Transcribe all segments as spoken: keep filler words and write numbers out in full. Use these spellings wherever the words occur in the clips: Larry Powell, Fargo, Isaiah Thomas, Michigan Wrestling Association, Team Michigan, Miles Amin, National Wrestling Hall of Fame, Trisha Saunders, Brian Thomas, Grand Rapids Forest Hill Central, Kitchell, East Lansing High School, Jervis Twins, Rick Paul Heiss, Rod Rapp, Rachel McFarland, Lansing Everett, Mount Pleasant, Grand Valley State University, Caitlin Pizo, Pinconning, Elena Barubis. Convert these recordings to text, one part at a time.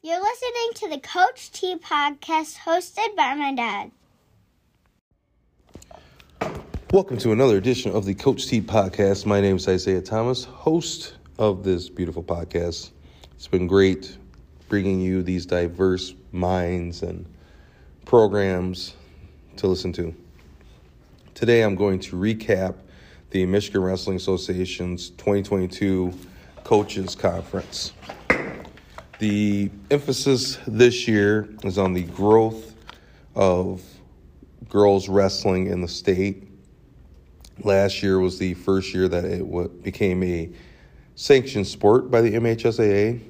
You're listening to the Coach T podcast hosted by my dad. Welcome to another edition of the Coach T podcast. My name is Isaiah Thomas, host of this beautiful podcast. It's been great bringing you these diverse minds and programs to listen to. Today I'm going to recap the Michigan Wrestling Association's twenty twenty-two Coaches Conference. The emphasis this year is on the growth of girls wrestling in the state. Last year was the first year that it became a sanctioned sport by the M H S A A,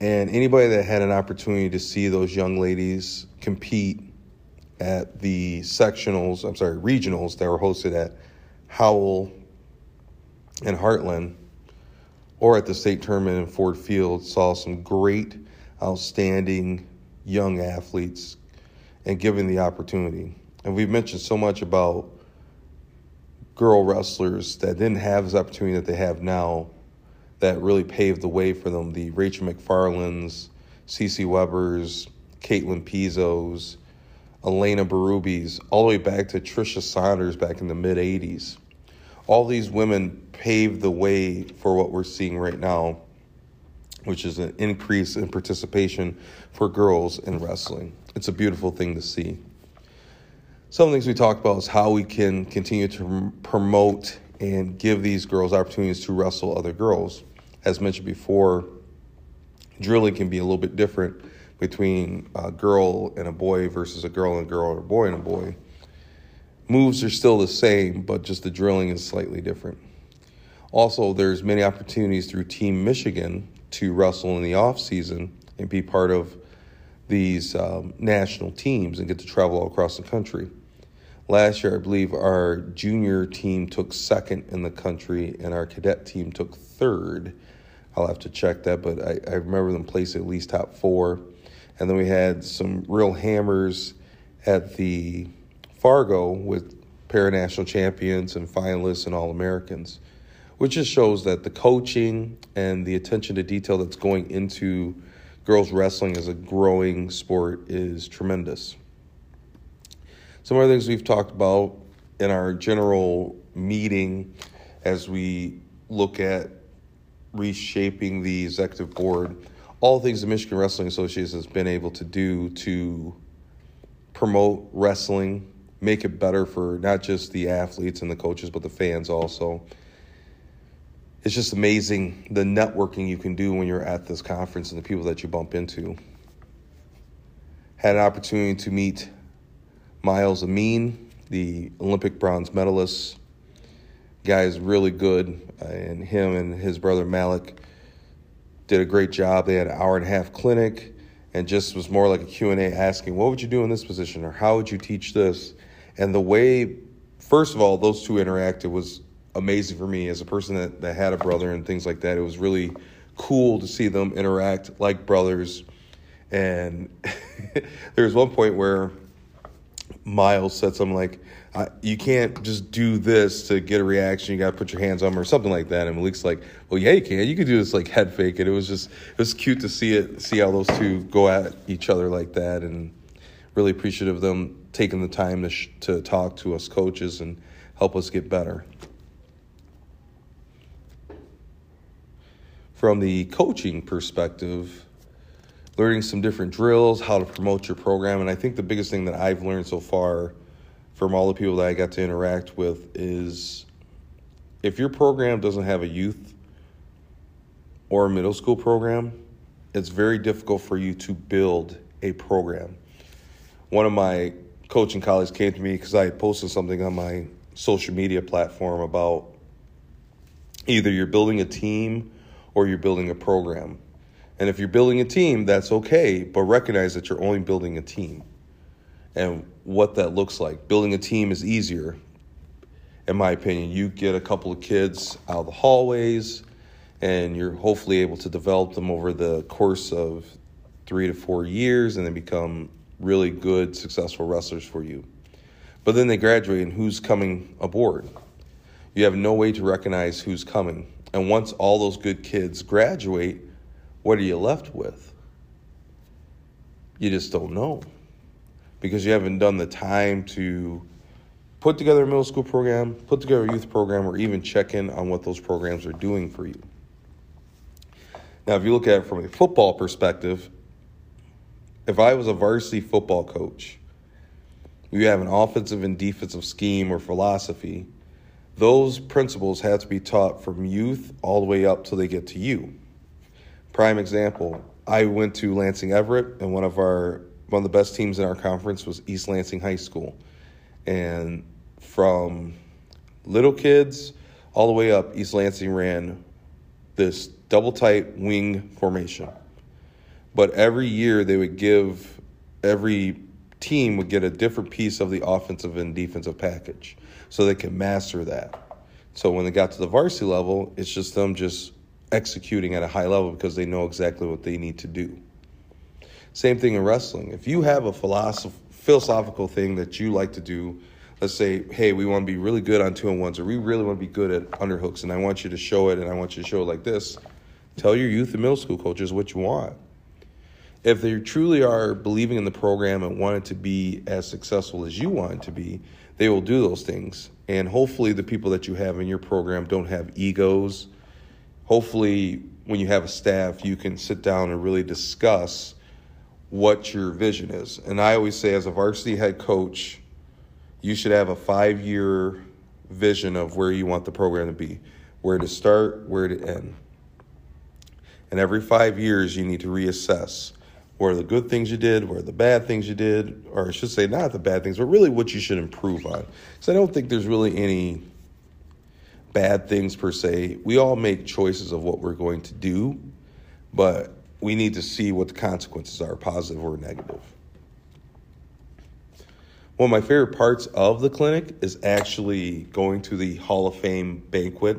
and anybody that had an opportunity to see those young ladies compete at the sectionals, I'm sorry, regionals that were hosted at Howell and Heartland, or at the state tournament in Ford Field, saw some great, outstanding young athletes and given the opportunity. And we've mentioned so much about girl wrestlers that didn't have this opportunity that they have now that really paved the way for them. The Rachel McFarlands, CeCe Webers, Caitlin Pizos, Elena Barubis, all the way back to Trisha Saunders back in the mid-eighties. All these women paved the way for what we're seeing right now, which is an increase in participation for girls in wrestling. It's a beautiful thing to see. Some of the things we talk about is how we can continue to promote and give these girls opportunities to wrestle other girls. As mentioned before, drilling can be a little bit different between a girl and a boy versus a girl and a girl or a boy and a boy. Moves are still the same, but just the drilling is slightly different. Also, there's many opportunities through Team Michigan to wrestle in the off season and be part of these um, national teams and get to travel all across the country. Last year, I believe our junior team took second in the country and our cadet team took third. I'll have to check that, but I, I remember them placing at least top four. And then we had some real hammers at the Fargo with paranational champions and finalists and All-Americans, which just shows that the coaching and the attention to detail that's going into girls wrestling as a growing sport is tremendous. Some other things we've talked about in our general meeting as we look at reshaping the executive board, all things the Michigan Wrestling Association has been able to do to promote wrestling, make it better for not just the athletes and the coaches, but the fans also. It's just amazing the networking you can do when you're at this conference and the people that you bump into. Had an opportunity to meet Miles Amin, the Olympic bronze medalist. Guy is really good, and him and his brother Malik did a great job. They had an hour and a half clinic and just was more like a Q and A asking, what would you do in this position or how would you teach this? And the way, first of all, those two interacted was amazing for me as a person that, that had a brother and things like that. It was really cool to see them interact like brothers. And there was one point where Miles said something like, I, you can't just do this to get a reaction. You got to put your hands on them or something like that. And Malik's like, well, yeah, you can. You can do this like head fake. And it was just, it was cute to see it, see how those two go at each other like that. And really appreciative of them taking the time to sh- to talk to us coaches and help us get better. From the coaching perspective, learning some different drills, how to promote your program. And I think the biggest thing that I've learned so far from all the people that I got to interact with is if your program doesn't have a youth or a middle school program, it's very difficult for you to build a program. One of my coaching colleagues came to me because I posted something on my social media platform about either you're building a team or you're building a program. And if you're building a team, that's okay, but recognize that you're only building a team and what that looks like. Building a team is easier, in my opinion. You get a couple of kids out of the hallways, and you're hopefully able to develop them over the course of three to four years, and they become really good, successful wrestlers for you. But then they graduate, and who's coming aboard? You have no way to recognize who's coming. And once all those good kids graduate, what are you left with? you just don't know because you haven't done the time to put together a middle school program, put together a youth program, or even check in on what those programs are doing for you. Now, if you look at it from a football perspective, if I was a varsity football coach, you have an offensive and defensive scheme or philosophy. Those principles have to be taught from youth all the way up till they get to you. Prime example, I went to Lansing Everett, and one of our one of the best teams in our conference was East Lansing High School. And from little kids all the way up, East Lansing ran this double-tight wing formation. But every year they would give, every team would get a different piece of the offensive and defensive package so they can master that. So when they got to the varsity level, it's just them just executing at a high level because they know exactly what they need to do. Same thing in wrestling. If you have a philosoph- philosophical thing that you like to do, let's say, hey, we want to be really good on two-on-ones, or we really want to be good at underhooks, and I want you to show it, and I want you to show it like this, tell your youth and middle school coaches what you want. If they truly are believing in the program and want it to be as successful as you want it to be, they will do those things. And hopefully the people that you have in your program don't have egos. Hopefully when you have a staff, you can sit down and really discuss what your vision is. And I always say as a varsity head coach, you should have a five-year vision of where you want the program to be, where to start, where to end. And every five years you need to reassess. What are the good things you did? What are the bad things you did? Or I should say not the bad things, but really what you should improve on. Because I don't think there's really any bad things per se. We all make choices of what we're going to do, but we need to see what the consequences are, positive or negative. One of my favorite parts of the clinic is actually going to the Hall of Fame banquet.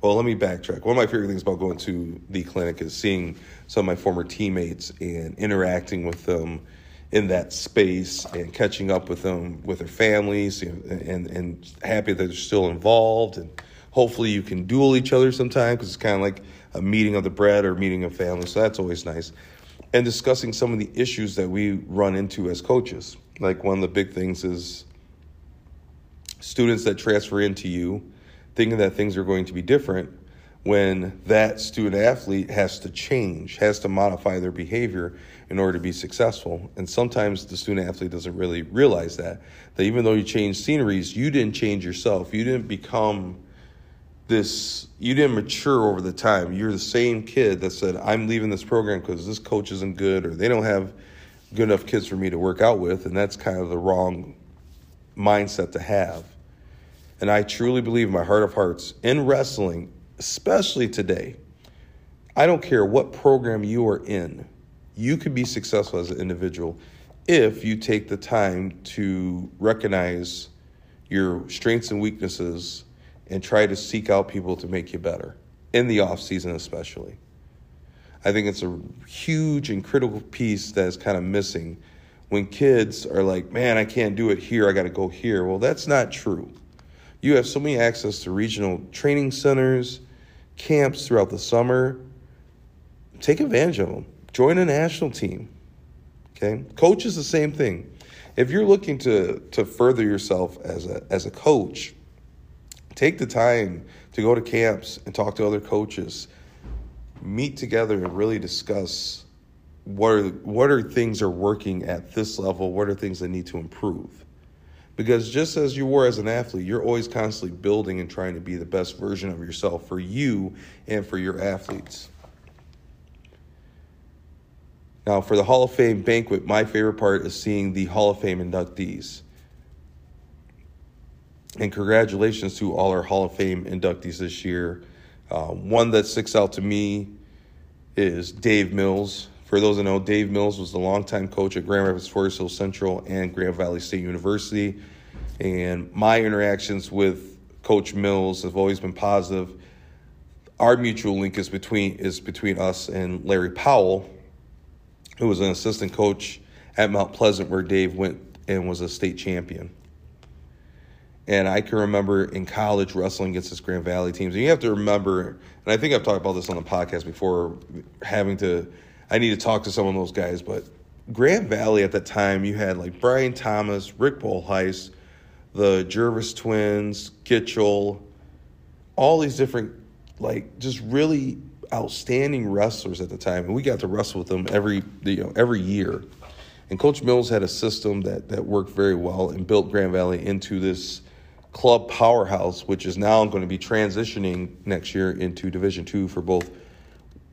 Well, let me backtrack. One of my favorite things about going to the clinic is seeing some of my former teammates and interacting with them in that space and catching up with them, with their families, and, and, and happy that they're still involved. And hopefully you can duel each other sometime because it's kind of like a meeting of the brethren or meeting of family. So that's always nice. And discussing some of the issues that we run into as coaches. Like one of the big things is students that transfer into you thinking that things are going to be different when that student athlete has to change, has to modify their behavior in order to be successful. And sometimes the student athlete doesn't really realize that, that even though you change sceneries, you didn't change yourself. You didn't become this, you didn't mature over the time. You're the same kid that said, I'm leaving this program because this coach isn't good or they don't have good enough kids for me to work out with. And that's kind of the wrong mindset to have. And I truly believe in my heart of hearts, in wrestling, especially today, I don't care what program you are in, you could be successful as an individual if you take the time to recognize your strengths and weaknesses and try to seek out people to make you better, in the off season especially. I think it's a huge and critical piece that is kind of missing when kids are like, man, I can't do it here, I got to go here. Well, that's not true. You have so many access to regional training centers, camps throughout the summer. Take advantage of them. Join a national team. Okay? Coach is the same thing. If you're looking to to further yourself as a as a coach, take the time to go to camps and talk to other coaches. Meet together and really discuss what are what are things are working at this level, what are things that need to improve. Because just as you were as an athlete, you're always constantly building and trying to be the best version of yourself for you and for your athletes. Now, for the Hall of Fame banquet, my favorite part is seeing the Hall of Fame inductees. And congratulations to all our Hall of Fame inductees this year. Uh, one that sticks out to me is Dave Mills. For those that know, Dave Mills was the longtime coach at Grand Rapids Forest Hill Central and Grand Valley State University. And my interactions with Coach Mills have always been positive. Our mutual link is between is between us and Larry Powell, who was an assistant coach at Mount Pleasant where Dave went and was a state champion. And I can remember in college wrestling against this Grand Valley teams. And you have to remember, and I think I've talked about this on the podcast before, having to – I need to talk to some of those guys, but Grand Valley at that time, you had like Brian Thomas, Rick Paul Heiss, the Jervis Twins, Kitchell, all these different, like, just really outstanding wrestlers at the time, and we got to wrestle with them every, you know, every year. And Coach Mills had a system that that worked very well and built Grand Valley into this club powerhouse, which is now going to be transitioning next year into Division two for both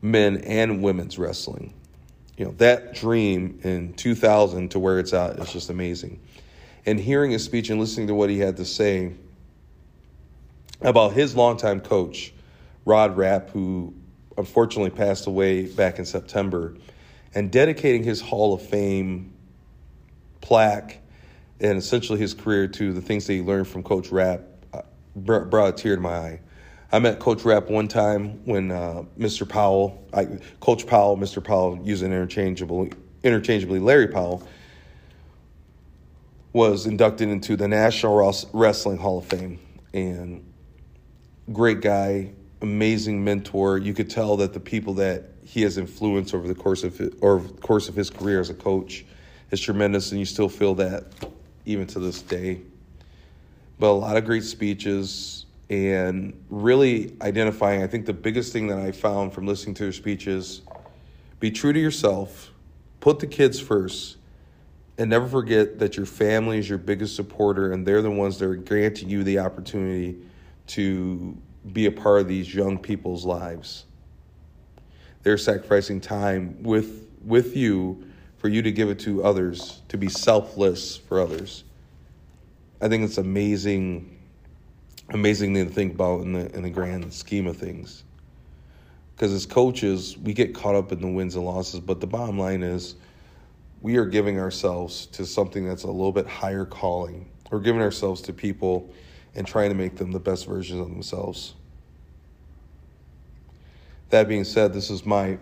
men and women's wrestling. You know, that dream in two thousand to where it's at is just amazing. And hearing his speech and listening to what he had to say about his longtime coach, Rod Rapp, who unfortunately passed away back in September, and dedicating his Hall of Fame plaque and essentially his career to the things that he learned from Coach Rapp brought a tear to my eye. I met Coach Rapp one time when uh, Mister Powell, I, Coach Powell, Mister Powell, using interchangeable, interchangeably Larry Powell, was inducted into the National Wrestling Hall of Fame. And great guy, amazing mentor. You could tell that the people that he has influenced over the course of his, or course of his career as a coach is tremendous, and you still feel that even to this day. But a lot of great speeches. And really identifying, I think the biggest thing that I found from listening to their speeches, be true to yourself, put the kids first, and never forget that your family is your biggest supporter, and they're the ones that are granting you the opportunity to be a part of these young people's lives. They're sacrificing time with with you for you to give it to others, to be selfless for others. I think it's amazing. Amazing thing to think about in the in the grand scheme of things. Because as coaches, we get caught up in the wins and losses, but the bottom line is we are giving ourselves to something that's a little bit higher calling. We're giving ourselves to people and trying to make them the best versions of themselves. That being said, this is my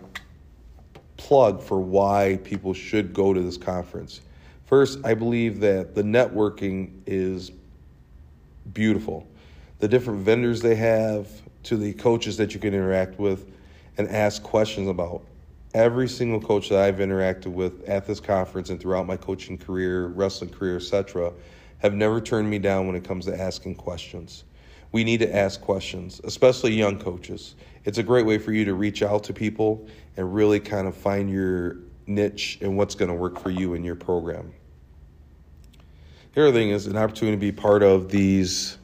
plug for why people should go to this conference. First, I believe that the networking is beautiful. The different vendors they have, to the coaches that you can interact with and ask questions about. Every single coach that I've interacted with at this conference and throughout my coaching career, wrestling career, et cetera, have never turned me down when it comes to asking questions. We need to ask questions, especially young coaches. It's a great way for you to reach out to people and really kind of find your niche and what's going to work for you in your program. The other thing is an opportunity to be part of these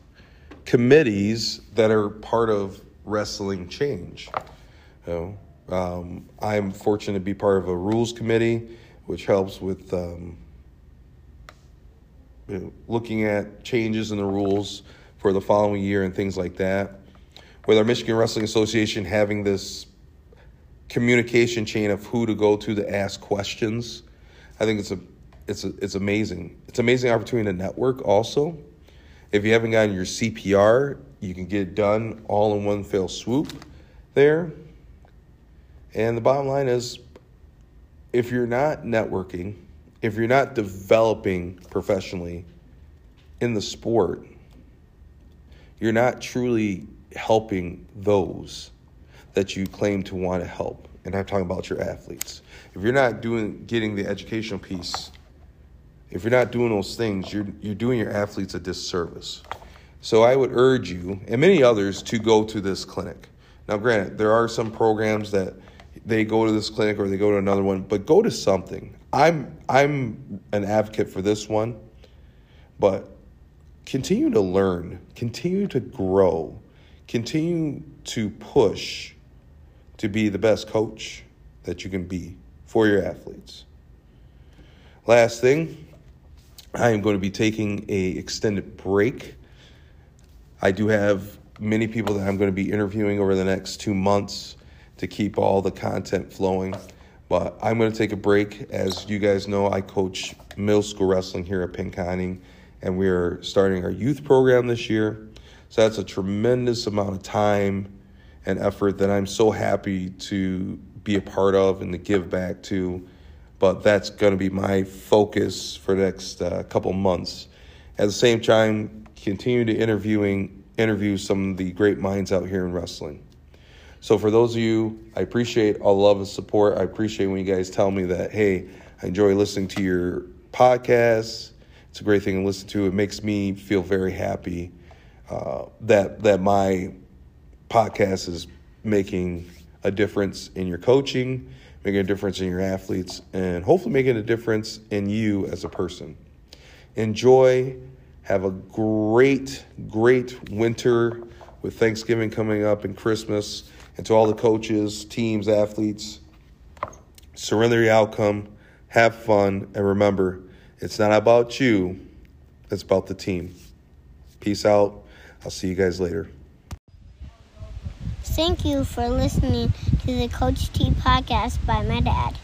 committees that are part of wrestling change. You know, um, I'm fortunate to be part of a rules committee, which helps with um, you know, looking at changes in the rules for the following year and things like that. With our Michigan Wrestling Association having this communication chain of who to go to to ask questions, I think it's a it's a, it's amazing. It's an amazing opportunity to network also. If you haven't gotten your C P R, you can get it done all in one fell swoop there. And the bottom line is, if you're not networking, if you're not developing professionally in the sport, you're not truly helping those that you claim to want to help. And I'm talking about your athletes. If you're not doing getting the educational piece, if you're not doing those things, you're you're doing your athletes a disservice. So I would urge you, and many others, to go to this clinic. Now, granted, there are some programs that they go to this clinic or they go to another one, but go to something. I'm I'm an advocate for this one, but continue to learn, continue to grow, continue to push to be the best coach that you can be for your athletes. Last thing, I am going to be taking a extended break. I do have many people that I'm going to be interviewing over the next two months to keep all the content flowing. But I'm going to take a break. As you guys know, I coach middle school wrestling here at Pinconning, and we are starting our youth program this year. So that's a tremendous amount of time and effort that I'm so happy to be a part of and to give back to. But that's going to be my focus for the next uh, couple months. At the same time, continue to interviewing, interview some of the great minds out here in wrestling. So for those of you, I appreciate all love and support. I appreciate when you guys tell me that, hey, I enjoy listening to your podcasts. It's a great thing to listen to. It makes me feel very happy uh, that that my podcast is making a difference in your coaching, making a difference in your athletes, and hopefully making a difference in you as a person. Enjoy. Have a great, great winter with Thanksgiving coming up and Christmas. And to all the coaches, teams, athletes, surrender your outcome, have fun, and remember, it's not about you, it's about the team. Peace out. I'll see you guys later. Thank you for listening to the Coach T Podcast by my dad.